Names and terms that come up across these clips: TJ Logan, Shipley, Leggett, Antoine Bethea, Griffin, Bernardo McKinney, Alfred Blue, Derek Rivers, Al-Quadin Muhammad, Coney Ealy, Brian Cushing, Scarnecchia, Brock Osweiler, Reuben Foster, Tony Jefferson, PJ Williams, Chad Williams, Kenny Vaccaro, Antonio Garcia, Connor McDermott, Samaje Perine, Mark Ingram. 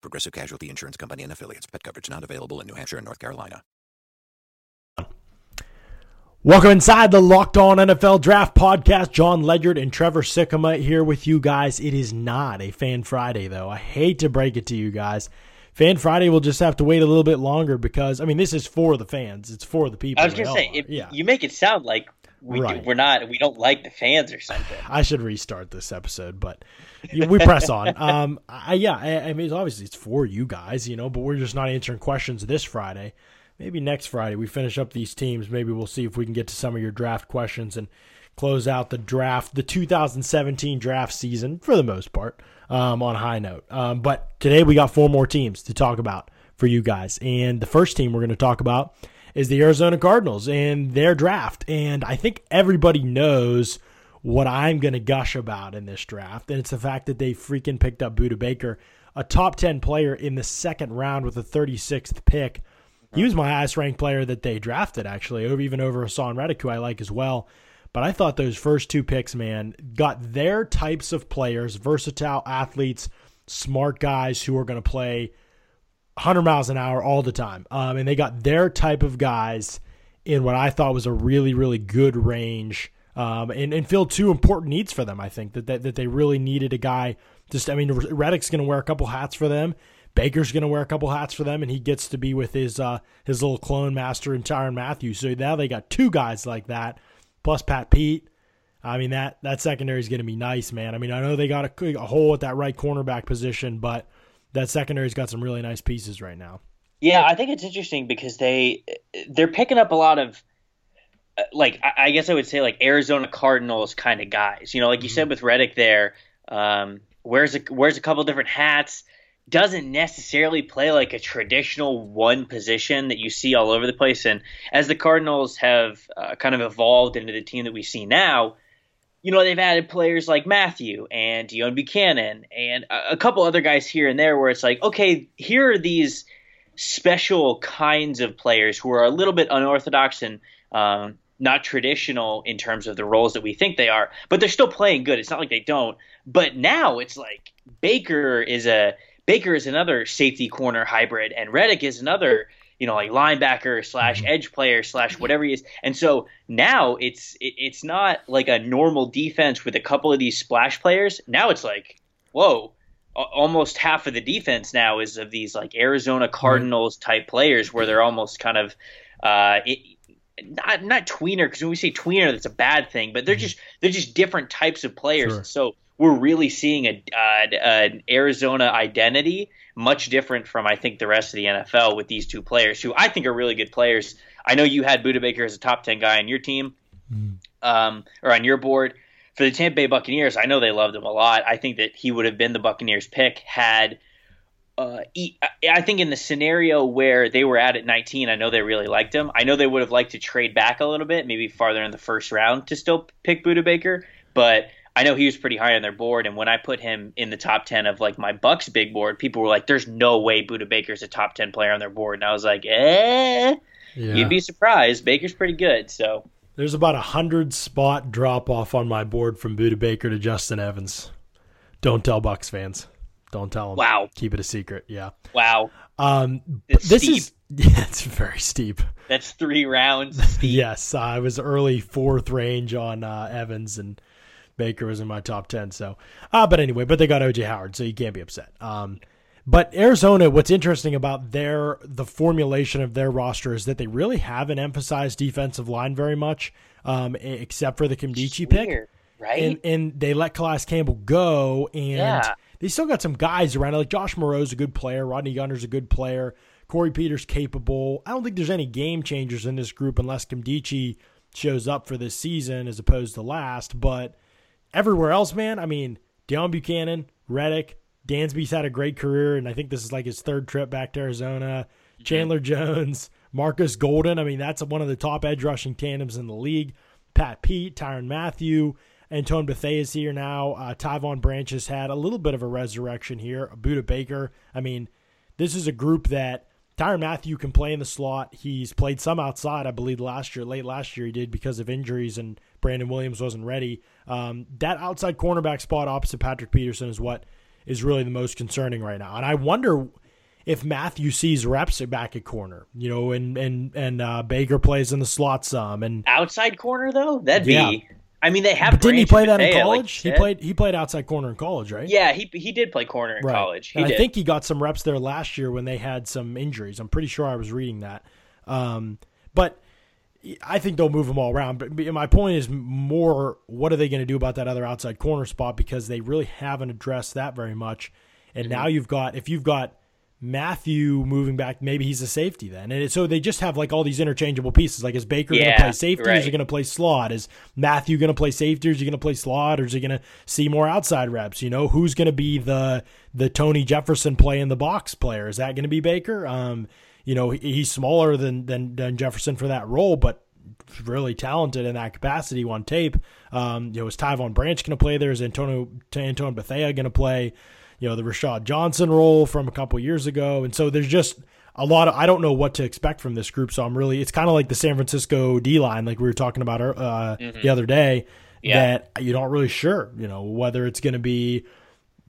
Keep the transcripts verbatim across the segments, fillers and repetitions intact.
Progressive Casualty Insurance Company and Affiliates. Pet coverage not available in New Hampshire and North Carolina. Welcome inside the Locked On N F L Draft Podcast. John Ledyard and Trevor Sikkema here with you guys. It is not a Fan Friday, though. I hate to break it to you guys. Fan Friday will just have to wait a little bit longer because, I mean, this is for the fans. It's for the people. I was going to say, if yeah. you make it sound like we right. do, we're not, we don't like the fans or something. I should restart this episode, but we press on. Um, I, yeah, I, I mean, obviously it's for you guys, you know, but we're just not answering questions this Friday. Maybe next Friday we finish up these teams. Maybe we'll see if we can get to some of your draft questions and close out the draft, the two thousand seventeen draft season for the most part, um, on a high note. Um, but today we got four more teams to talk about for you guys. And the first team we're going to talk about is the Arizona Cardinals and their draft. And I think everybody knows what I'm going to gush about in this draft. And it's the fact that they freaking picked up Budda Baker, a top ten player in the second round with the thirty-sixth pick. He was my highest ranked player that they drafted, actually, over, even over Haason Reddick, who I like as well. But I thought those first two picks, man, got their types of players, versatile athletes, smart guys who are going to play one hundred miles an hour all the time. Um, and they got their type of guys in what I thought was a really, really good range um, and, and filled two important needs for them, I think, that, that, that they really needed a guy. Just, I mean, Reddick's going to wear a couple hats for them. Baker's going to wear a couple hats for them, and he gets to be with his uh, his little clone master in Tyrann Mathieu. So now they got two guys like that, plus Pat Pete. I mean, that that secondary is going to be nice, man. I mean, I know they got a, a hole at that right cornerback position, but that secondary's got some really nice pieces right now. Yeah, I think it's interesting because they, they're picking up a lot of, like, I guess I would say, like, Arizona Cardinals kind of guys. You know, like you mm-hmm. said with Reddick there, um, wears, a, wears a couple different hats, doesn't necessarily play like a traditional one position that you see all over the place. And as the Cardinals have uh, kind of evolved into the team that we see now, you know, they've added players like Matthew and Deone Bucannon and a couple other guys here and there where it's like, okay, here are these special kinds of players who are a little bit unorthodox and um, not traditional in terms of the roles that we think they are, but they're still playing good. It's not like they don't. But now it's like Baker is a – Baker is another safety corner hybrid, and Reddick is another, you know, like linebacker slash edge player slash whatever he is. And so now it's it, it's not like a normal defense with a couple of these splash players. Now it's like, whoa, almost half of the defense now is of these like Arizona Cardinals type players where they're almost kind of uh, it, not not tweener, because when we say tweener, that's a bad thing, but they're just they're just different types of players. Sure. So we're really seeing a, uh, an Arizona identity much different from, I think, the rest of the N F L with these two players, who I think are really good players. I know you had Budda Baker as a top ten guy on your team mm. um, or on your board. For the Tampa Bay Buccaneers, I know they loved him a lot. I think that he would have been the Buccaneers pick had uh, – I think in the scenario where they were at at nineteen, I know they really liked him. I know they would have liked to trade back a little bit, maybe farther in the first round to still pick Budda Baker, but – I know he was pretty high on their board, and when I put him in the top ten of like my Bucks big board, people were like, "There's no way Budda Baker's a top ten player on their board," and I was like, "Eh, yeah. You'd be surprised. Baker's pretty good." So there's about a hundred spot drop off on my board from Budda Baker to Justin Evans. Don't tell Bucks fans. Don't tell them. Wow. Keep it a secret. Yeah. Wow. Um, it's this steep. is yeah, it's very steep. That's three rounds. Steep. Yes, uh, I was early fourth range on uh, Evans and. Baker was in my top ten, so uh, but anyway, but they got O J Howard, so you can't be upset. Um, but Arizona, what's interesting about their the formulation of their roster is that they really haven't emphasized defensive line very much, um, except for the Kamdichi pick, right? And, and they let Calais Campbell go, and yeah. they still got some guys around. Like Josh Moreau's a good player, Rodney Gunner's a good player, Corey Peters capable. I don't think there's any game changers in this group unless Kamdichi shows up for this season as opposed to last, but. Everywhere else, man, I mean, Deone Bucannon, Reddick, Dansby's had a great career, and I think this is like his third trip back to Arizona. Chandler Jones, Marcus Golden. I mean, that's one of the top edge rushing tandems in the league. Pat Pete, Tyrann Mathieu, Antoine Bethea is here now. Uh, Tyvon Branch has had a little bit of a resurrection here. Budda Baker. I mean, this is a group that Tyrann Mathieu can play in the slot. He's played some outside, I believe, last year. Late last year he did because of injuries and Brandon Williams wasn't ready. Um, that outside cornerback spot opposite Patrick Peterson is what is really the most concerning right now. And I wonder if Mathieu sees reps back at corner, you know, and and and uh, Baker plays in the slot some. And outside corner though, that'd yeah. be. I mean, they have. But didn't he play that Bethea, in college? Like he played. He played outside corner in college, right? Yeah, he he did play corner in right. college. He and did. I think he got some reps there last year when they had some injuries. I'm pretty sure I was reading that. Um, but I think they'll move them all around. But my point is more, what are they going to do about that other outside corner spot? Because they really haven't addressed that very much. And mm-hmm. now you've got if you've got. Mathieu moving back, maybe he's a safety then. And so they just have like all these interchangeable pieces. Like, is Baker yeah, going to play safety right. or is he going to play slot? Is Mathieu going to play safety or is he going to play slot or is he going to see more outside reps? You know, who's going to be the the Tony Jefferson play in the box player? Is that going to be Baker? Um, you know, he, he's smaller than, than than Jefferson for that role, but really talented in that capacity on tape. Um, you know, is Tyvon Branch going to play there? Is Antonio, Antoine Bethea going to play? You know, the Rashad Johnson role from a couple years ago. And so there's just a lot of, I don't know what to expect from this group. So I'm really, it's kind of like the San Francisco D line, like we were talking about uh, mm-hmm. the other day yeah. that you're not really sure, you know, whether it's going to be,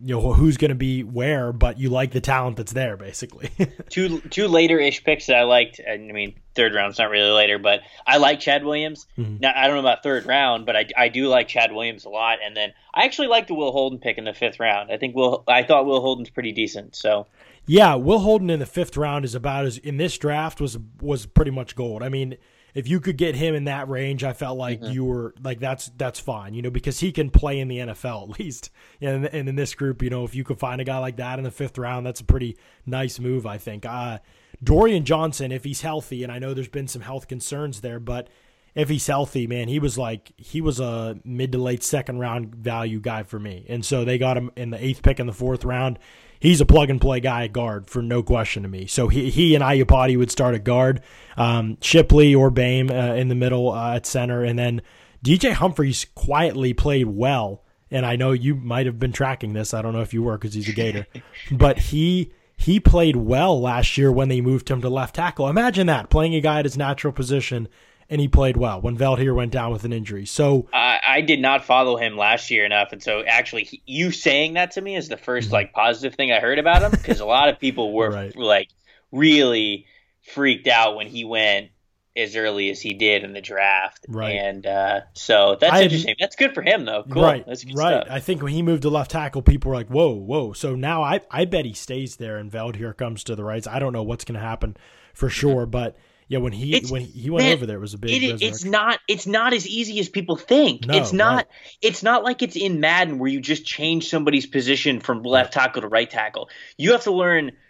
you know, who's going to be where, but you like the talent that's there basically. two, two later ish picks that I liked. I mean, third round's not really later, but I like Chad Williams. Mm-hmm. Now, I don't know about third round, but I, I do like Chad Williams a lot. And then I actually like the Will Holden pick in the fifth round. I think Will I thought Will Holden's pretty decent. So yeah, Will Holden in the fifth round is about as in this draft was was pretty much gold. I mean, if you could get him in that range, I felt like mm-hmm. you were like that's that's fine, you know, because he can play in the N F L at least. And and in this group, you know, if you could find a guy like that in the fifth round, that's a pretty nice move, I think. Uh, Dorian Johnson, if he's healthy, and I know there's been some health concerns there, but if he's healthy, man, he was like he was a mid to late second round value guy for me. And so they got him in the eighth pick in the fourth round. He's a plug and play guy at guard for no question to me. So he he and Iupati would start at guard, um, Shipley or Bame uh, in the middle uh, at center, and then D J Humphries quietly played well. And I know you might have been tracking this. I don't know if you were because he's a Gator, but he. He played well last year when they moved him to left tackle. Imagine that, playing a guy at his natural position, and he played well when Veldheer went down with an injury. So I, I did not follow him last year enough, and so actually he, you saying that to me is the first like positive thing I heard about him because a lot of people were right. like really freaked out when he went as early as he did in the draft. Right. And uh, so that's I, interesting. That's good for him, though. Cool. Right. That's good right. stuff. I think when he moved to left tackle, people were like, whoa, whoa. So now I, I bet he stays there and Veldheer comes to the right. I don't know what's going to happen for sure. But, yeah, when he it's, when he went man, over there, it was a big it, It's not It's not as easy as people think. No, it's not right. It's not like it's in Madden where you just change somebody's position from left tackle to right tackle. You have to learn –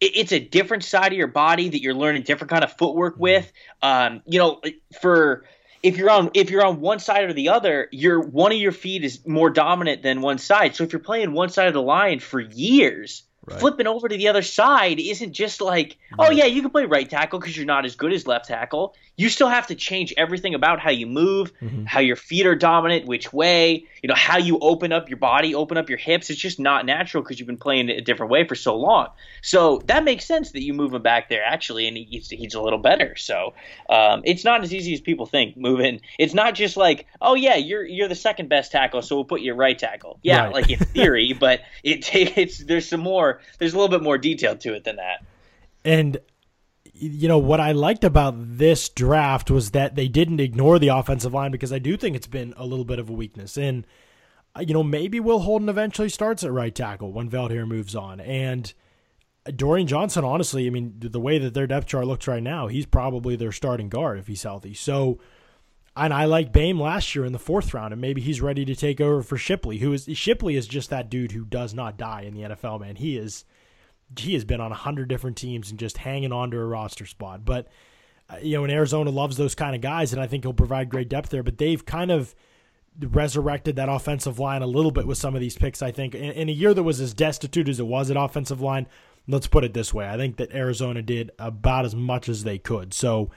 it's a different side of your body that you're learning different kind of footwork with. Um, you know, for if you're on if you're on one side or the other, your one of your feet is more dominant than one side. So if you're playing one side of the line for years, right. flipping over to the other side isn't just like, right. oh yeah, you can play right tackle because you're not as good as left tackle. You still have to change everything about how you move, mm-hmm. how your feet are dominant, which way, you know, how you open up your body, open up your hips. It's just not natural because you've been playing it a different way for so long. So that makes sense that you move him back there actually, and he's, he's a little better. So um, it's not as easy as people think. Moving, it's not just like, oh yeah, you're you're the second best tackle, so we'll put you at right tackle. Yeah, right. like in theory, but it it's there's some more, there's a little bit more detail to it than that. And. You know, what I liked about this draft was that they didn't ignore the offensive line because I do think it's been a little bit of a weakness. And, you know, maybe Will Holden eventually starts at right tackle when Veldheer moves on. And Dorian Johnson, honestly, I mean, the way that their depth chart looks right now, he's probably their starting guard if he's healthy. So, and I like Bame last year in the fourth round, and maybe he's ready to take over for Shipley, who is, Shipley is just that dude who does not die in the N F L, man. He is... he has been on a hundred different teams and just hanging on to a roster spot. But, uh, you know, and Arizona loves those kind of guys, and I think he'll provide great depth there. But they've kind of resurrected that offensive line a little bit with some of these picks, I think. In, in a year that was as destitute as it was at offensive line, Let's put it this way. I think that Arizona did about as much as they could. So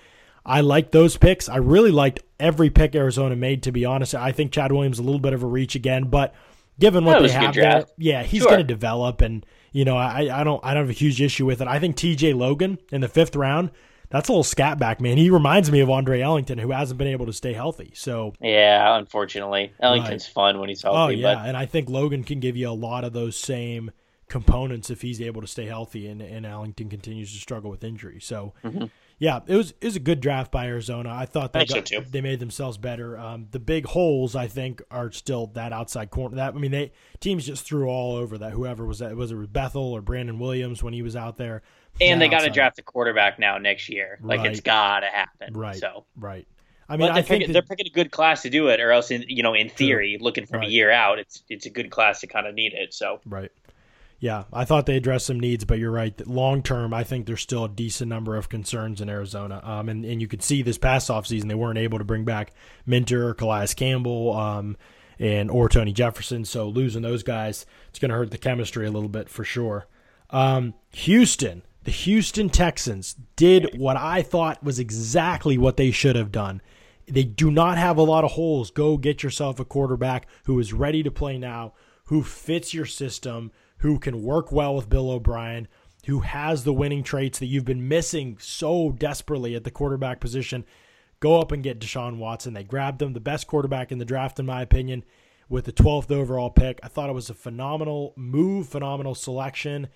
I like those picks. I really liked every pick Arizona made, to be honest. I think Chad Williams is a little bit of a reach again, but given what they have there, yeah, he's sure. going to develop, and you know, I, I don't I don't have a huge issue with it. I think T J Logan in the fifth round, that's a little scat back, man. He reminds me of Andre Ellington, who hasn't been able to stay healthy. So yeah, unfortunately, Ellington's right. fun when he's healthy. Oh yeah, but... and I think Logan can give you a lot of those same components if he's able to stay healthy, and, and Ellington continues to struggle with injury. So. Mm-hmm. Yeah, it was it was a good draft by Arizona. I thought they I got, so they made themselves better. Um, the big holes, I think, are still that outside corner. That I mean, they teams just threw all over that. Whoever was that, was it Bethel or Brandon Williams when he was out there? And they got to draft a quarterback now next year. Like right. It's got to happen. Right. So right. I mean, I think picking, that, they're picking a good class to do it, or else, in, you know, in theory, true. looking from right. a year out, it's it's a good class to kind of need it. So right. Yeah, I thought they addressed some needs, but you're right. Long term, I think there's still a decent number of concerns in Arizona. Um, and, and you could see this past offseason, they weren't able to bring back Minter, Calais Campbell, um, and or Tony Jefferson. So losing those guys, it's going to hurt the chemistry a little bit for sure. Um, Houston, the Houston Texans did what I thought was exactly what they should have done. They do not have a lot of holes. Go get yourself a quarterback who is ready to play now, who fits your system, who can work well with Bill O'Brien, who has the winning traits that you've been missing so desperately at the quarterback position. Go up and get Deshaun Watson. They grabbed him, the best quarterback in the draft, in my opinion, with the twelfth overall pick. I thought it was a phenomenal move, phenomenal selection.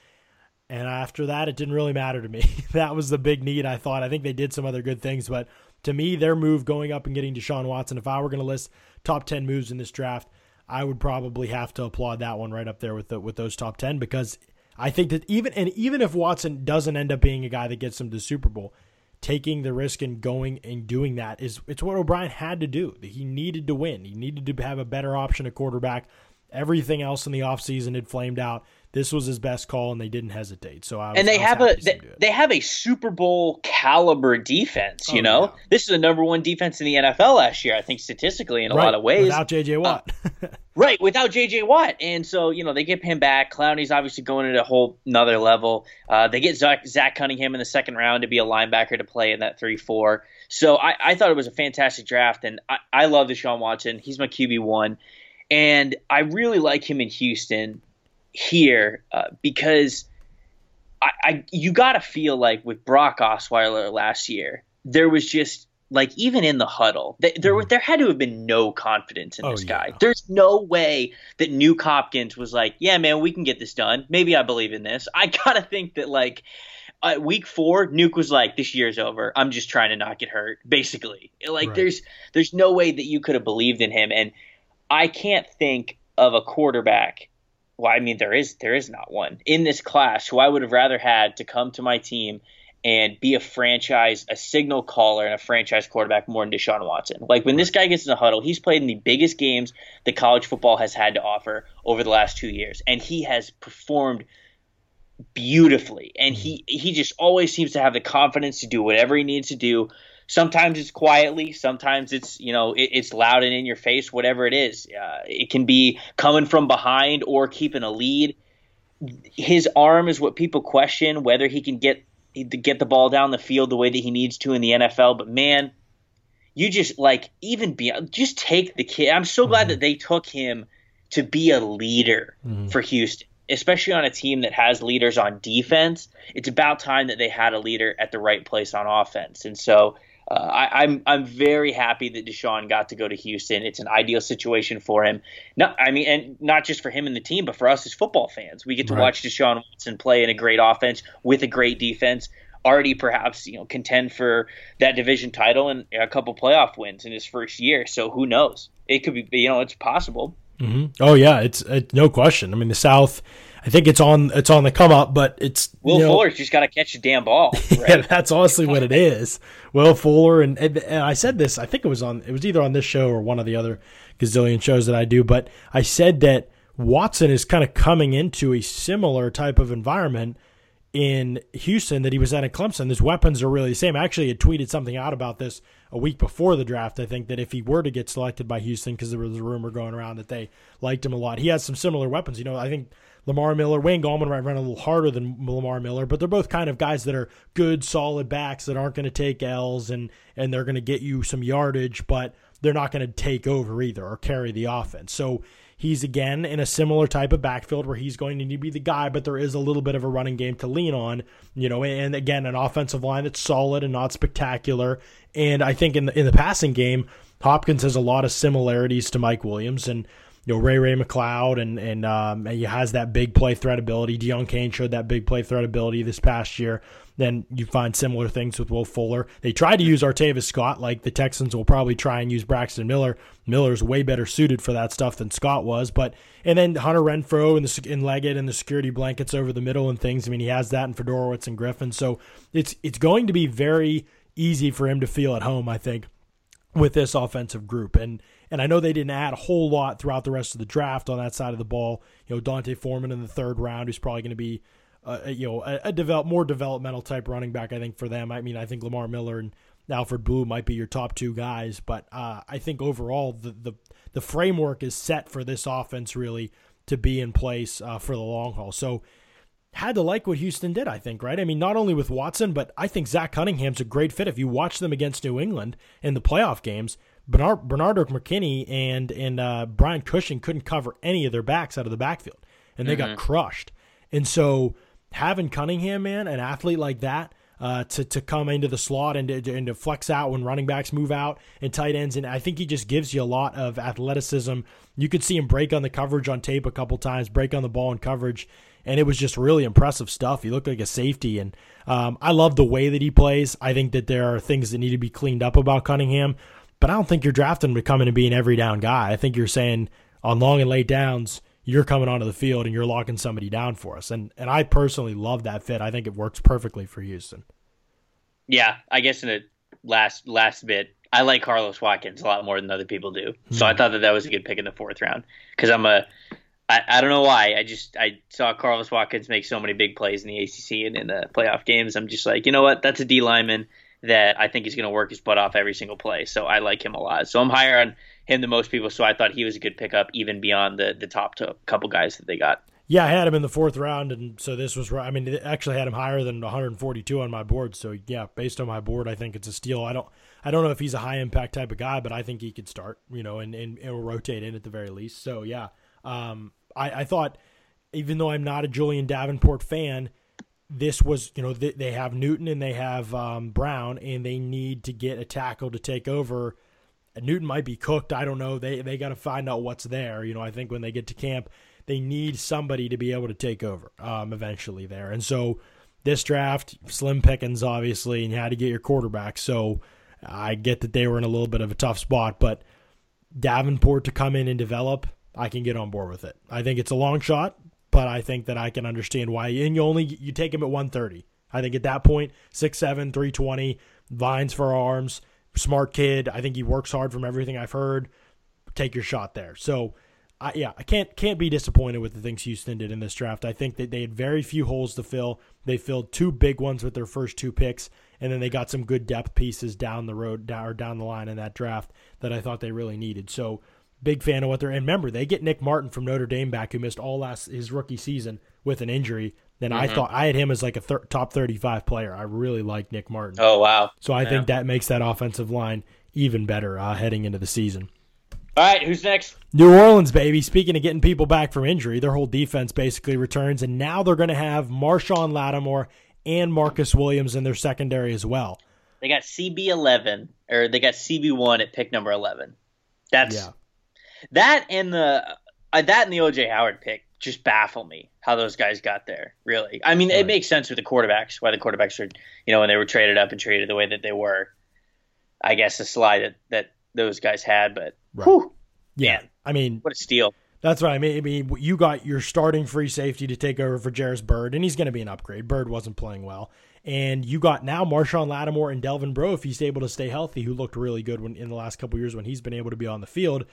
And after that, it didn't really matter to me. That was the big need, I thought. I think they did some other good things, but to me, their move going up and getting Deshaun Watson, if I were going to list top ten moves in this draft, I would probably have to applaud that one right up there with the, with those top ten, because I think that even and even if Watson doesn't end up being a guy that gets them to the Super Bowl, taking the risk and going and doing that is it's what O'Brien had to do. He needed to win. He needed to have a better option at quarterback. Everything else in the offseason had flamed out. This was his best call, and they didn't hesitate. So I was, and they I was have a they, they have a Super Bowl caliber defense. You oh, know, yeah. This is the number one defense in the N F L last year, I think, statistically in a right. lot of ways. Without J J. Watt, uh, right? Without J J. Watt, and so you know they get him back. Clowney's obviously going at a whole another level. Uh, they get Zach, Zach Cunningham in the second round to be a linebacker to play in that three four. So I, I thought it was a fantastic draft, and I, I love Deshaun Watson. He's my Q B one, and I really like him in Houston. Here, uh, because I, I you got to feel like with Brock Osweiler last year, there was just like even in the huddle, th- there mm. there had to have been no confidence in oh, this guy. Yeah. There's no way that New Hopkins was like, yeah, man, we can get this done. Maybe I believe in this. I got to think that like uh, week four, Nuke was like, this year's over. I'm just trying to not get hurt, basically. Like right. there's there's no way that you could have believed in him. And I can't think of a quarterback. Well, I mean, there is there is not one in this class who I would have rather had to come to my team and be a franchise, a signal caller and a franchise quarterback more than Deshaun Watson. Like when this guy gets in the huddle, he's played in the biggest games that college football has had to offer over the last two years. And he has performed beautifully. And he, he just always seems to have the confidence to do whatever he needs to do. Sometimes it's quietly, sometimes it's, you know, it, it's loud and in your face, whatever it is. Uh, it can be coming from behind or keeping a lead. His arm is what people question, whether he can get get the ball down the field the way that he needs to in the N F L. But, man, you just, like, even beyond, just take the kid. I'm so glad mm-hmm. that they took him to be a leader mm-hmm. for Houston, especially on a team that has leaders on defense. It's about time that they had a leader at the right place on offense. And so – Uh, I, I'm I'm very happy that Deshaun got to go to Houston. It's an ideal situation for him. Not, I mean, and not just for him and the team, but for us as football fans. We get to right. watch Deshaun Watson play in a great offense with a great defense, already perhaps you know contend for that division title and a couple playoff wins in his first year. So who knows? It could be, you know, it's possible. Mm-hmm. Oh yeah, it's it, no question. I mean, the South. I think it's on it's on the come up, but it's Will you know, Fuller's just got to catch a damn ball. Right? Yeah, that's honestly what it is. Will Fuller and, and and I said this. I think it was on it was either on this show or one of the other gazillion shows that I do. But I said that Watson is kind of coming into a similar type of environment in Houston that he was at in Clemson. His weapons are really the same. I actually had tweeted something out about this a week before the draft. I think that if he were to get selected by Houston, because there was a rumor going around that they liked him a lot, he has some similar weapons. You know, I think Lamar Miller. Wayne Gallman might run a little harder than Lamar Miller, but they're both kind of guys that are good, solid backs that aren't going to take L's, and and they're going to get you some yardage, but they're not going to take over either or carry the offense. So he's, again, in a similar type of backfield where he's going to need to be the guy, but there is a little bit of a running game to lean on, you know, and, again, an offensive line that's solid and not spectacular. And I think in the, in the passing game, Hopkins has a lot of similarities to Mike Williams and, you know, Ray Ray McLeod, and, and, um, and he has that big play threat ability. Deon Kane showed that big play threat ability this past year. Then you find similar things with Will Fuller. They tried to use Artavis Scott, like the Texans will probably try and use Braxton Miller. Miller's way better suited for that stuff than Scott was. But and then Hunter Renfrow and, the, and Leggett and the security blankets over the middle and things. I mean, he has that in Fedorowicz and Griffin. So it's it's going to be very easy for him to feel at home, I think, with this offensive group. And and I know they didn't add a whole lot throughout the rest of the draft on that side of the ball. You know, Dante Foreman in the third round, who's probably going to be Uh, you know, a, a develop more developmental type running back, I think, for them. I mean, I think Lamar Miller and Alfred Blue might be your top two guys, but uh, I think overall the, the the framework is set for this offense really to be in place uh, for the long haul. So had to like what Houston did, I think, right? I mean, not only with Watson, but I think Zach Cunningham's a great fit. If you watch them against New England in the playoff games, Bernard, Bernardo McKinney and, and uh, Brian Cushing couldn't cover any of their backs out of the backfield, and they mm-hmm. got crushed. And so having Cunningham, man, an athlete like that, uh, to to come into the slot and to, and to flex out when running backs move out and tight ends, and I think he just gives you a lot of athleticism. You could see him break on the coverage on tape a couple times, break on the ball in coverage, and it was just really impressive stuff. He looked like a safety, and um, I love the way that he plays. I think that there are things that need to be cleaned up about Cunningham, but I don't think you're drafting him to come in and be an every down guy. I think you're saying on long and late downs, you're coming onto the field and you're locking somebody down for us. And and I personally love that fit. I think it works perfectly for Houston. Yeah, I guess in the last last bit, I like Carlos Watkins a lot more than other people do. So I thought that that was a good pick in the fourth round because I'm a I, I don't know why. I just I saw Carlos Watkins make so many big plays in the A C C and in the playoff games. I'm just like, you know what? That's a D lineman that I think is going to work his butt off every single play. So I like him a lot. So I'm higher on him than most people. So I thought he was a good pickup, even beyond the, the top two, couple guys that they got. Yeah, I had him in the fourth round. And so this was, I mean, it actually had him higher than one forty-two on my board. So yeah, based on my board, I think it's a steal. I don't, I don't know if he's a high impact type of guy, but I think he could start, you know, and, and it'll rotate in at the very least. So yeah, um, I, I thought, even though I'm not a Julian Davenport fan, this was, you know, th- they have Newton and they have um, Brown, and they need to get a tackle to take over. And Newton might be cooked. I don't know. They they got to find out what's there. You know, I think when they get to camp, they need somebody to be able to take over um, eventually there. And so this draft, slim pickings, obviously, and you had to get your quarterback. So I get that they were in a little bit of a tough spot, but Davenport to come in and develop, I can get on board with it. I think it's a long shot, but I think that I can understand why. And you only you take him at one thirty. I think at that point, six seven, three twenty, vines for arms, smart kid. I think he works hard from everything I've heard. Take your shot there. So, I, yeah, I can't can't be disappointed with the things Houston did in this draft. I think that they had very few holes to fill. They filled two big ones with their first two picks, and then they got some good depth pieces down the road down, or down the line in that draft that I thought they really needed. So, big fan of what they're, and remember, they get Nick Martin from Notre Dame back, who missed all last his rookie season with an injury. Then mm-hmm. I thought I had him as like a thir- top thirty-five player. I really like Nick Martin. Oh wow! So I yeah. think that makes that offensive line even better uh, heading into the season. All right, who's next? New Orleans, baby. Speaking of getting people back from injury, their whole defense basically returns, and now they're going to have Marshon Lattimore and Marcus Williams in their secondary as well. They got C B eleven or they got C B one at pick number eleven. That's. Yeah. That and the uh, that and the O J Howard pick just baffle me how those guys got there. Really, I mean, right. It makes sense with the quarterbacks why the quarterbacks are, you know, when they were traded up and traded the way that they were. I guess the slide that, that those guys had, but right. whew, yeah, man, I mean, what a steal. That's what I mean. I mean, you got your starting free safety to take over for Jarris Byrd, and he's going to be an upgrade. Byrd wasn't playing well, and you got now Marshon Lattimore and Delvin Breaux, if he's able to stay healthy, who looked really good when in the last couple of years when he's been able to be on the field.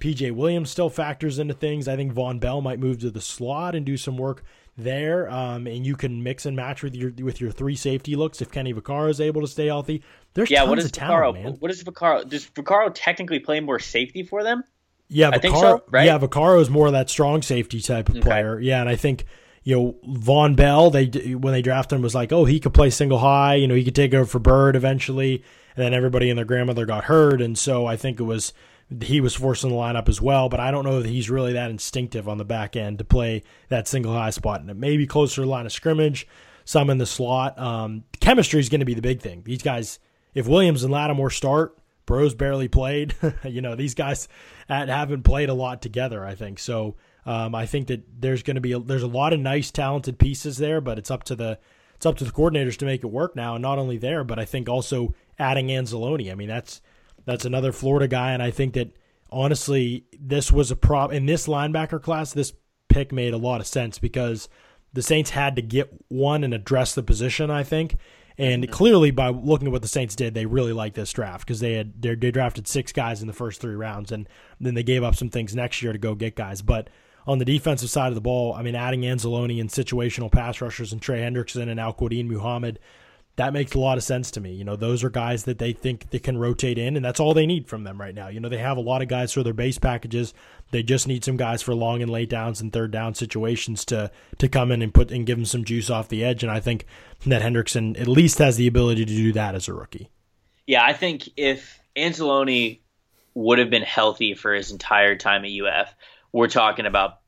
P J Williams still factors into things. I think Von Bell might move to the slot and do some work there. Um, and you can mix and match with your with your three safety looks if Kenny Vaccaro is able to stay healthy. There's yeah, tons what is of Vaccaro, talent, man. What is Vaccaro? Does Vaccaro technically play more safety for them? Yeah, I Vaccaro, think so, right? Yeah, Vaccaro is more of that strong safety type of okay. player. Yeah, and I think, you know, Von Bell, they when they drafted him, was like, oh, he could play single high. You know, he could take over for Bird eventually. And then everybody and their grandmother got hurt. And so I think it was he was forced in the lineup as well. But I don't know that he's really that instinctive on the back end to play that single high spot. And it may be closer to the line of scrimmage, some in the slot. Um, chemistry is going to be the big thing. These guys, if Williams and Lattimore start, Bro's barely played. You know, these guys haven't played a lot together, I think. So um, I think that there's going to be a, there's a lot of nice, talented pieces there, but it's up to the it's up to the coordinators to make it work now. And not only there, but I think also adding Anzalone. I mean, that's that's another Florida guy, and I think that honestly, this was a prop in this linebacker class. This pick made a lot of sense because the Saints had to get one and address the position, I think. And clearly, by looking at what the Saints did, they really liked this draft because they had they drafted six guys in the first three rounds, and then they gave up some things next year to go get guys. But on the defensive side of the ball, I mean, adding Anzalone and situational pass rushers and Trey Hendrickson and Al-Quadin Muhammad, that makes a lot of sense to me. You know, those are guys that they think they can rotate in, and that's all they need from them right now. You know, they have a lot of guys for their base packages. They just need some guys for long and late downs and third down situations to to come in and put and give them some juice off the edge. And I think that Hendrickson at least has the ability to do that as a rookie. Yeah, I think if Anzalone would have been healthy for his entire time at U F, we're talking about,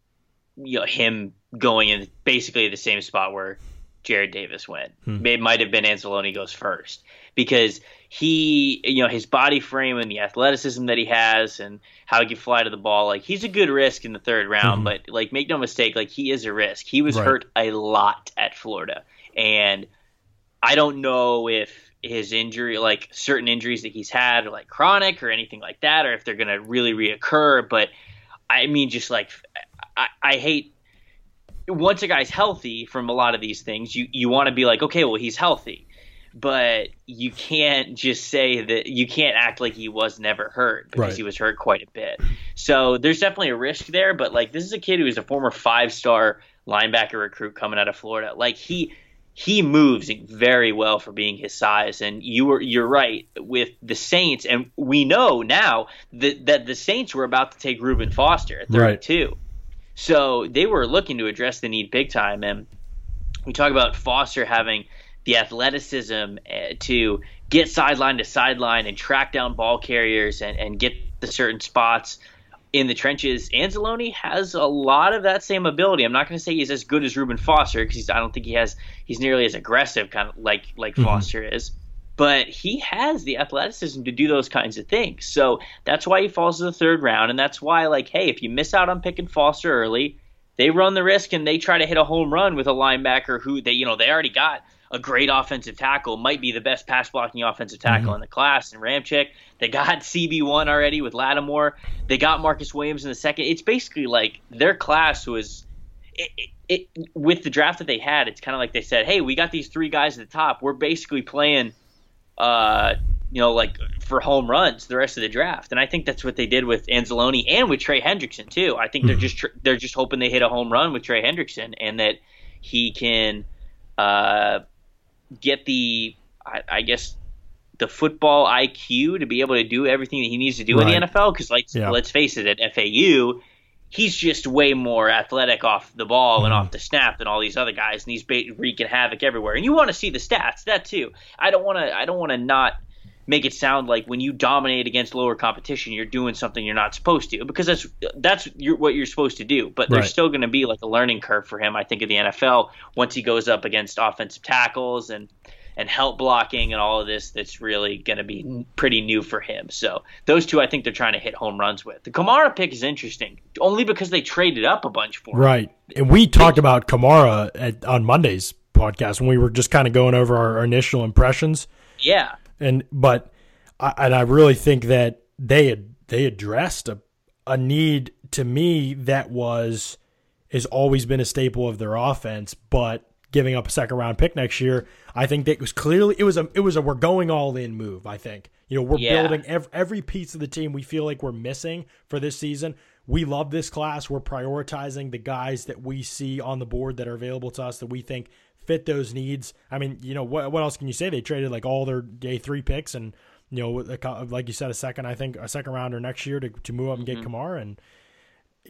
you know, him going in basically the same spot where Jared Davis went. Hmm. It might have been Anzalone goes first because he, you know, his body frame and the athleticism that he has and how he can fly to the ball. Like, he's a good risk in the third round, mm-hmm. but like, make no mistake, like, he is a risk. He was right. hurt a lot at Florida. And I don't know if his injury, like certain injuries that he's had are like chronic or anything like that, or if they're going to really reoccur. But I mean, just like, I, I hate, once a guy's healthy from a lot of these things, you, you want to be like, okay, well, he's healthy. But you can't just say that – you can't act like he was never hurt because right. he was hurt quite a bit. So there's definitely a risk there. But, like, this is a kid who is a former five-star linebacker recruit coming out of Florida. Like, he he moves very well for being his size. And you were, you're right with the Saints. And we know now that, that the Saints were about to take Reuben Foster at thirty-two. Right. So they were looking to address the need big time. And we talk about Foster having the athleticism to get sideline to sideline and track down ball carriers and, and get to certain spots in the trenches. Anzalone has a lot of that same ability. I'm not going to say he's as good as Reuben Foster because I don't think he has he's nearly as aggressive kind of like like mm-hmm. Foster is. But he has the athleticism to do those kinds of things. So that's why he falls to the third round. And that's why, like, hey, if you miss out on picking Foster early, they run the risk and they try to hit a home run with a linebacker who they, you know, they already got a great offensive tackle, might be the best pass blocking offensive tackle mm-hmm. in the class. And Ramczyk, they got C B one already with Lattimore. They got Marcus Williams in the second. It's basically like their class was it, it, it, with the draft that they had. It's kind of like they said, hey, we got these three guys at the top. We're basically playing Uh, you know, like for home runs the rest of the draft, and I think that's what they did with Anzalone and with Trey Hendrickson too. I think mm-hmm. they're just tr- they're just hoping they hit a home run with Trey Hendrickson and that he can uh, get the I, I guess the football I Q to be able to do everything that he needs to do right. in the N F L. Because like yeah. let's face it, at F A U he's just way more athletic off the ball mm-hmm. and off the snap than all these other guys, and he's wreaking havoc everywhere. And you want to see the stats, that too. I don't want to. I don't want to not make it sound like when you dominate against lower competition, you're doing something you're not supposed to, because that's that's your, what you're supposed to do. But right. there's still going to be like a learning curve for him, I think, in the N F L once he goes up against offensive tackles and and help blocking and all of this that's really going to be pretty new for him. So those two I think they're trying to hit home runs with. The Kamara pick is interesting, only because they traded up a bunch for him. Right. And we talked about Kamara at, on Monday's podcast when we were just kind of going over our, our initial impressions. Yeah. And but I, and I really think that they had, they addressed a, a need to me that was has always been a staple of their offense, but giving up a second round pick next year, I think that was clearly it was a it was a we're going all in move. I think, you know, we're yeah. building every, every piece of the team we feel like we're missing for this season. We love this class. We're prioritizing the guys that we see on the board that are available to us that we think fit those needs. I mean, you know, what what else can you say? They traded like all their day three picks and you know, like you said, a second, I think a second rounder next year to, to move up and get mm-hmm. Kamara. And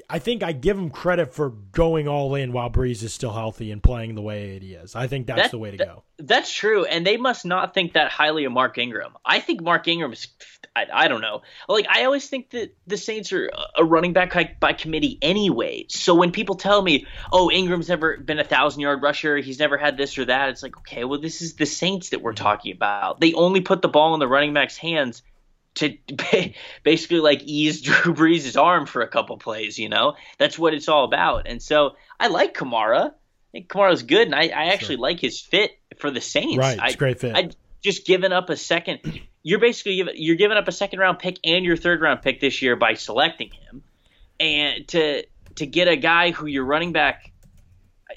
I think I give him credit for going all in while Breeze is still healthy and playing the way it is. I think that's that, the way to that, go. That's true. And they must not think that highly of Mark Ingram. I think Mark Ingram is, I, I don't know. Like, I always think that the Saints are a running back by committee anyway. So when people tell me, oh, Ingram's never been a thousand yard rusher, he's never had this or that, it's like, okay, well, this is the Saints that we're talking about. They only put the ball in the running back's hands to basically like ease Drew Brees' arm for a couple plays, you know? That's what it's all about. And so I like Kamara. I think Kamara's good, and I, I actually sure. like his fit for the Saints. Right, it's a great fit. I just given up a second. You're basically giving, you're giving up a second-round pick and your third-round pick this year by selecting him, and to to get a guy who your running back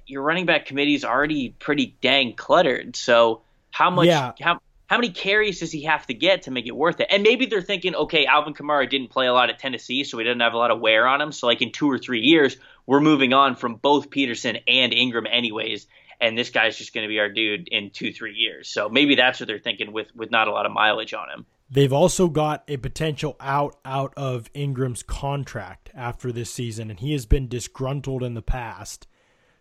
your running back committee is already pretty dang cluttered. So how much yeah. – how How many carries does he have to get to make it worth it? And maybe they're thinking, okay, Alvin Kamara didn't play a lot at Tennessee, so he didn't have a lot of wear on him. So, like, in two or three years, we're moving on from both Peterson and Ingram anyways, and this guy's just going to be our dude in two, three years. So maybe that's what they're thinking with, with not a lot of mileage on him. They've also got a potential out out of Ingram's contract after this season, and he has been disgruntled in the past.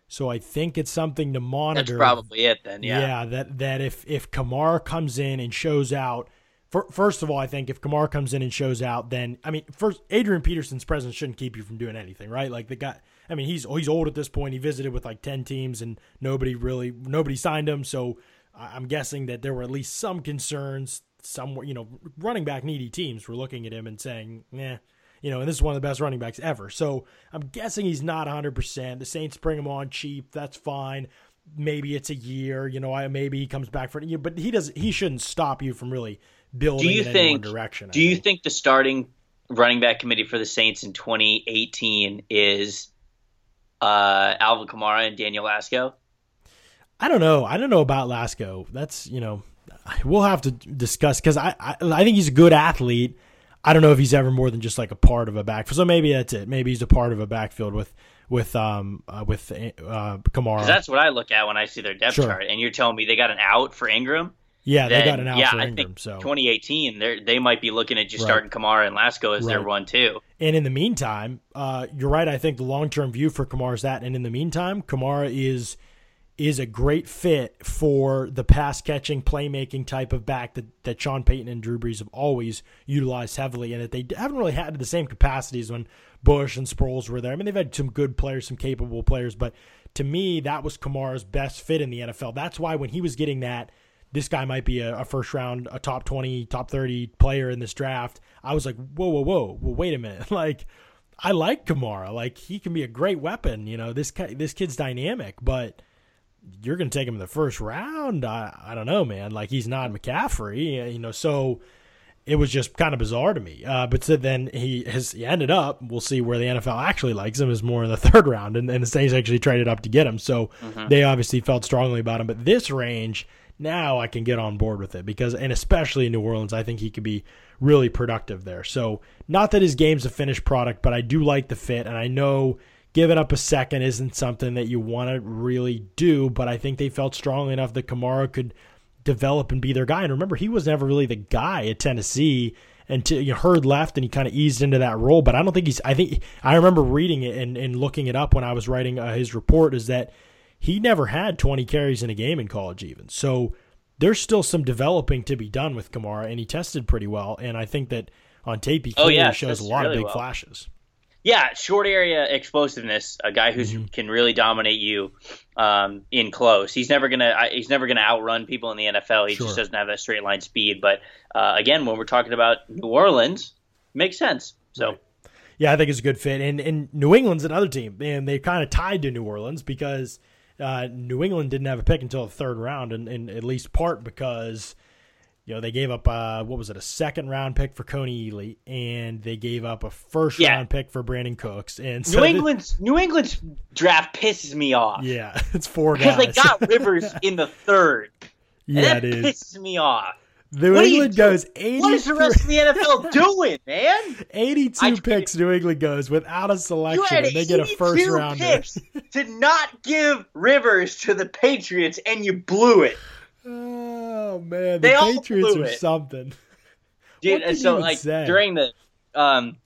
So I think it's something to monitor. That's probably it then, yeah. Yeah, that, that if, if Kamara comes in and shows out, for, first of all, I think if Kamara comes in and shows out, then, I mean, first, Adrian Peterson's presence shouldn't keep you from doing anything, right? Like the guy, I mean, he's he's old at this point. He visited with like ten teams and nobody really, nobody signed him. So I'm guessing that there were at least some concerns somewhere, you know, running back needy teams were looking at him and saying, nah. You know, and this is one of the best running backs ever. So I'm guessing he's not one hundred percent. The Saints bring him on cheap. That's fine. Maybe it's a year. You know, I, maybe he comes back for a year. But he doesn't. He shouldn't stop you from really building do you in think, any one direction. I do think. you think the starting running back committee for the Saints in twenty eighteen is uh, Alvin Kamara and Daniel Lasko? I don't know. I don't know about Lasko. That's, you know, we'll have to discuss because I, I I think he's a good athlete. I don't know if he's ever more than just like a part of a backfield. So maybe that's it. Maybe he's a part of a backfield with with um uh, with uh, Kamara. That's what I look at when I see their depth sure. chart. And you're telling me they got an out for Ingram? Yeah, then, they got an out yeah, for Ingram. I think so twenty eighteen, they they might be looking at just right. starting Kamara and Lasko as right. their one too. And in the meantime, uh, you're right. I think the long term view for Kamara is that. And in the meantime, Kamara is is a great fit for the pass-catching, playmaking type of back that, that Sean Payton and Drew Brees have always utilized heavily and that they haven't really had the same capacities when Bush and Sproles were there. I mean, they've had some good players, some capable players, but to me, that was Kamara's best fit in the N F L. That's why when he was getting that, this guy might be a, a first-round, a top twenty, top thirty player in this draft, I was like, whoa, whoa, whoa, well, wait a minute. Like, I like Kamara. Like, he can be a great weapon. You know, this this kid's dynamic, but you're going to take him in the first round. I, I don't know, man. Like, he's not McCaffrey, you know, so it was just kind of bizarre to me. Uh, but so then he has he ended up, we'll see where the N F L actually likes him, is more in the third round, and, and the Saints actually traded up to get him. So mm-hmm. they obviously felt strongly about him. But this range, now I can get on board with it because, and especially in New Orleans, I think he could be really productive there. So not that his game's a finished product, but I do like the fit, and I know giving up a second isn't something that you want to really do, but I think they felt strongly enough that Kamara could develop and be their guy. And remember, he was never really the guy at Tennessee until you heard left and he kind of eased into that role. But I don't think he's – I think I remember reading it and, and looking it up when I was writing uh, his report is that he never had twenty carries in a game in college even. So there's still some developing to be done with Kamara, and he tested pretty well. And I think that on tape he clearly oh, yeah, shows a lot really of big well. flashes. Yeah, short area explosiveness, a guy who mm-hmm. can really dominate you um, in close. He's never gonna he's never gonna outrun people in the N F L. He sure. just doesn't have that straight line speed. But uh, again, when we're talking about New Orleans, makes sense. So, right. yeah, I think it's a good fit. And and New England's another team, and they kind of tied to New Orleans because uh, New England didn't have a pick until the third round, and, and at least part because. You know, they gave up, uh, what was it, a second-round pick for Coney Ealy, and they gave up a first-round yeah. pick for Brandon Cooks. And so New England's they, New England's draft pisses me off. Yeah, it's four guys. Because they got Rivers in the third. Yeah, it is. That pisses me off. New what England goes eighty-two. What is the rest of the N F L doing, man? eighty-two I, picks New England goes without a selection, you had and they get a first rounder. To not give Rivers to the Patriots, and you blew it. Oh man, the Patriots are something. Dude, so like say? during the um,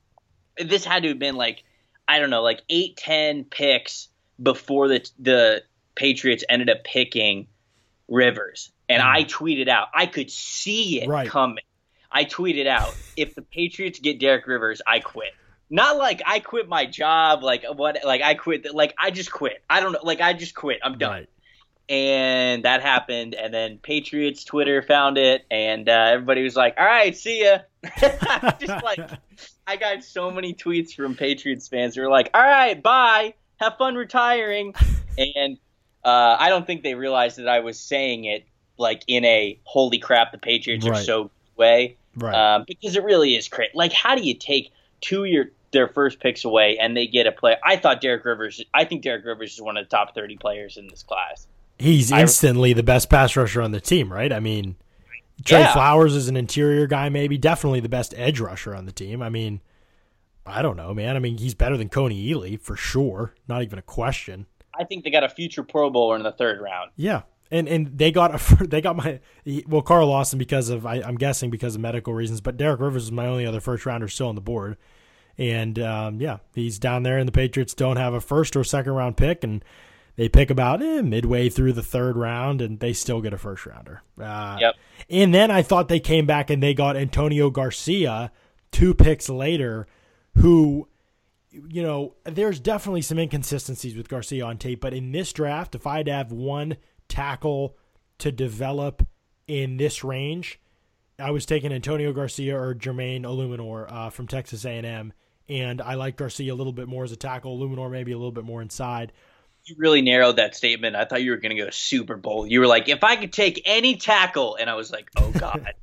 this had to have been like I don't know, like eight, ten picks before the the Patriots ended up picking Rivers, and mm. I tweeted out, I could see it right. coming. I tweeted out, if the Patriots get Derek Rivers, I quit. Not like I quit my job, like what, like I quit, like I just quit. I don't know, like I just quit. I'm done. Right. And that happened, and then Patriots Twitter found it, and uh, everybody was like, all right, see ya. Just like, I got so many tweets from Patriots fans who were like, all right, bye, have fun retiring. And uh, I don't think they realized that I was saying it like in a holy crap, the Patriots right. are so way. Right. Um, because it really is crazy. Like, how do you take two of your, their first picks away and they get a play? I thought Derek Rivers, I think Derek Rivers is one of the top thirty players in this class. He's instantly the best pass rusher on the team, right? I mean, Trey yeah. Flowers is an interior guy, maybe. Definitely the best edge rusher on the team. I mean, I don't know, man. I mean, he's better than Coney Ealy for sure. Not even a question. I think they got a future Pro Bowler in the third round. Yeah, and and they got a they got my well Carl Lawson because of I, I'm guessing because of medical reasons, but Derek Rivers is my only other first rounder still on the board, and um, yeah, he's down there, and the Patriots don't have a first or second round pick, and they pick about eh, midway through the third round, and they still get a first-rounder. Uh, yep. And then I thought they came back and they got Antonio Garcia two picks later, who, you know, there's definitely some inconsistencies with Garcia on tape, but in this draft, if I had to have one tackle to develop in this range, I was taking Antonio Garcia or Jermaine Illuminor uh, from Texas A and M, and I like Garcia a little bit more as a tackle, Illuminor maybe a little bit more inside. You really narrowed that statement. I thought you were going to go Super Bowl. You were like, if I could take any tackle, and I was like, oh God,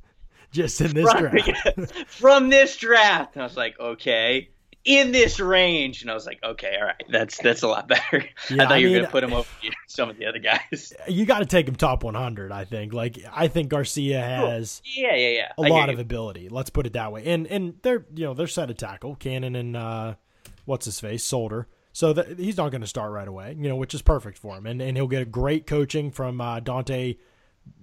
just in this from, draft, from this draft. And I was like, okay, in this range. And I was like, okay, all right, that's that's a lot better. Yeah, I thought I you were mean, going to put him over some of the other guys. You got to take him top one hundred. I think. Like, I think Garcia has cool. yeah, yeah, yeah. a I lot of ability. Let's put it that way. And and they're you know they're set to tackle Cannon and uh, what's his face Solder. So the, he's not going to start right away, you know, which is perfect for him. And and he'll get great coaching from uh, Dante,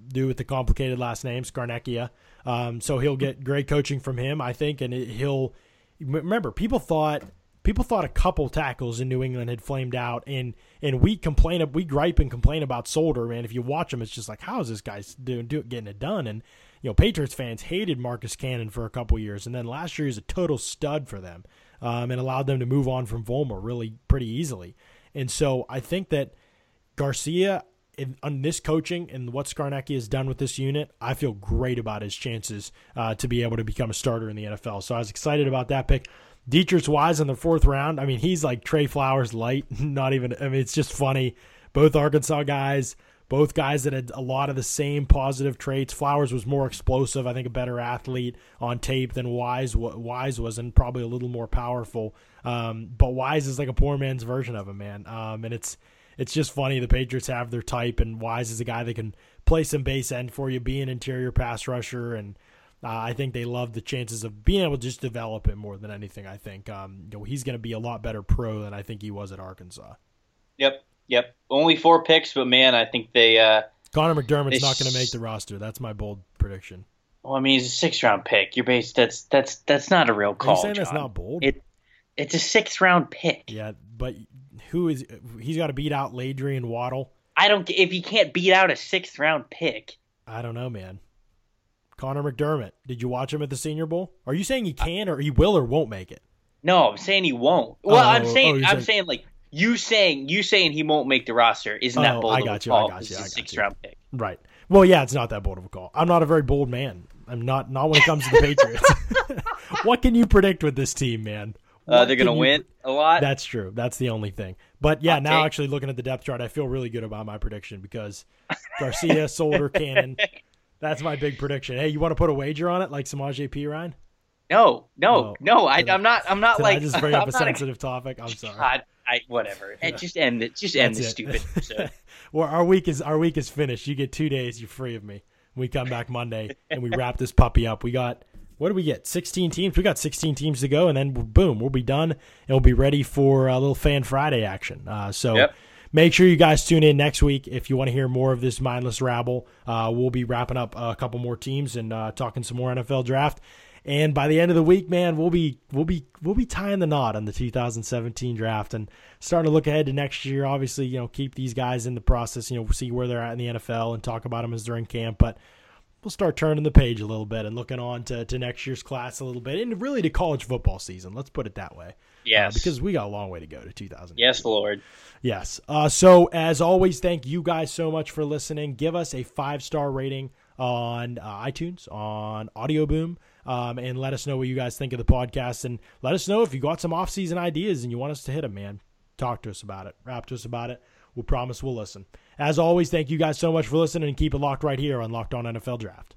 dude with the complicated last name, Scarnecchia. Um, so he'll get great coaching from him, I think. And it, he'll – remember, people thought people thought a couple tackles in New England had flamed out. And, and we complain – we gripe and complain about Solder, man. If you watch him, it's just like, how is this guy doing, doing, getting it done? And, you know, Patriots fans hated Marcus Cannon for a couple years. And then last year he was a total stud for them. Um, and allowed them to move on from Vollmer really pretty easily. And so I think that Garcia, in, on this coaching and what Scarnecchia has done with this unit, I feel great about his chances uh, to be able to become a starter in the N F L. So I was excited about that pick. Dietrich Wise in the fourth round, I mean, he's like Trey Flowers light. Not even, I mean, it's just funny. Both Arkansas guys, both guys that had a lot of the same positive traits. Flowers was more explosive, I think a better athlete on tape than Wise Wise was, and probably a little more powerful. Um, but Wise is like a poor man's version of him, man. Um, and it's it's just funny. The Patriots have their type, and Wise is a guy that can play some base end for you, be an interior pass rusher, and uh, I think they love the chances of being able to just develop it more than anything, I think. Um, you know, he's going to be a lot better pro than I think he was at Arkansas. Yep. Yep, only four picks, but man, I think they. Uh, Connor McDermott's they, not going to make the roster. That's my bold prediction. Well, I mean, he's a sixth-round pick. You're based. That's that's that's not a real call. Are you saying John? That's not bold? It, it's a sixth-round pick. Yeah, but who is? He's got to beat out Ladry and Waddle. I don't. If you can't beat out a sixth-round pick, I don't know, man. Connor McDermott. Did you watch him at the Senior Bowl? Are you saying he can or he will or won't make it? No, I'm saying he won't. Well, oh, I'm saying oh, I'm saying, saying like. You saying you saying he won't make the roster isn't that oh, bold I got of a you, call. I got you. It's a six-round pick. Right. Well, yeah, it's not that bold of a call. I'm not a very bold man. I'm not not when it comes to the Patriots. What can you predict with this team, man? Uh, they're going to win a lot. That's true. That's the only thing. But, yeah, I'll now take. Actually looking at the depth chart, I feel really good about my prediction because Garcia, Solder, Cannon, that's my big prediction. Hey, you want to put a wager on it like Samaje Perine? No, no, no. no I, I'm not. I'm not like. I just bring up I'm a sensitive a, topic. I'm sorry. God, I, whatever. Yeah. Just end it. Just end the stupid episode. Well, our week is our week is finished. You get two days. You're free of me. We come back Monday and we wrap this puppy up. We got what do we get? sixteen teams. We got sixteen teams to go, and then boom, we'll be done and we'll be ready for a little Fan Friday action. Uh, so. Yep. Make sure you guys tune in next week if you want to hear more of this mindless rabble. Uh, we'll be wrapping up a couple more teams and uh, talking some more N F L draft. And by the end of the week, man, we'll be we'll be we'll be tying the knot on the two thousand seventeen draft and starting to look ahead to next year. Obviously, you know, keep these guys in the process. You know, see where they're at in the N F L and talk about them as they're in camp. But we'll start turning the page a little bit and looking on to, to next year's class a little bit, and really to college football season. Let's put it that way. Yes, uh, because we got a long way to go to two thousand. Yes, Lord. Yes. Uh, so as always, thank you guys so much for listening. Give us a five star rating on uh, iTunes, on Audio Boom. Um, and let us know what you guys think of the podcast, and let us know if you got some off-season ideas and you want us to hit them, man. Talk to us about it. Rap to us about it. We'll promise we'll listen. As always, thank you guys so much for listening, and keep it locked right here on Locked On N F L Draft.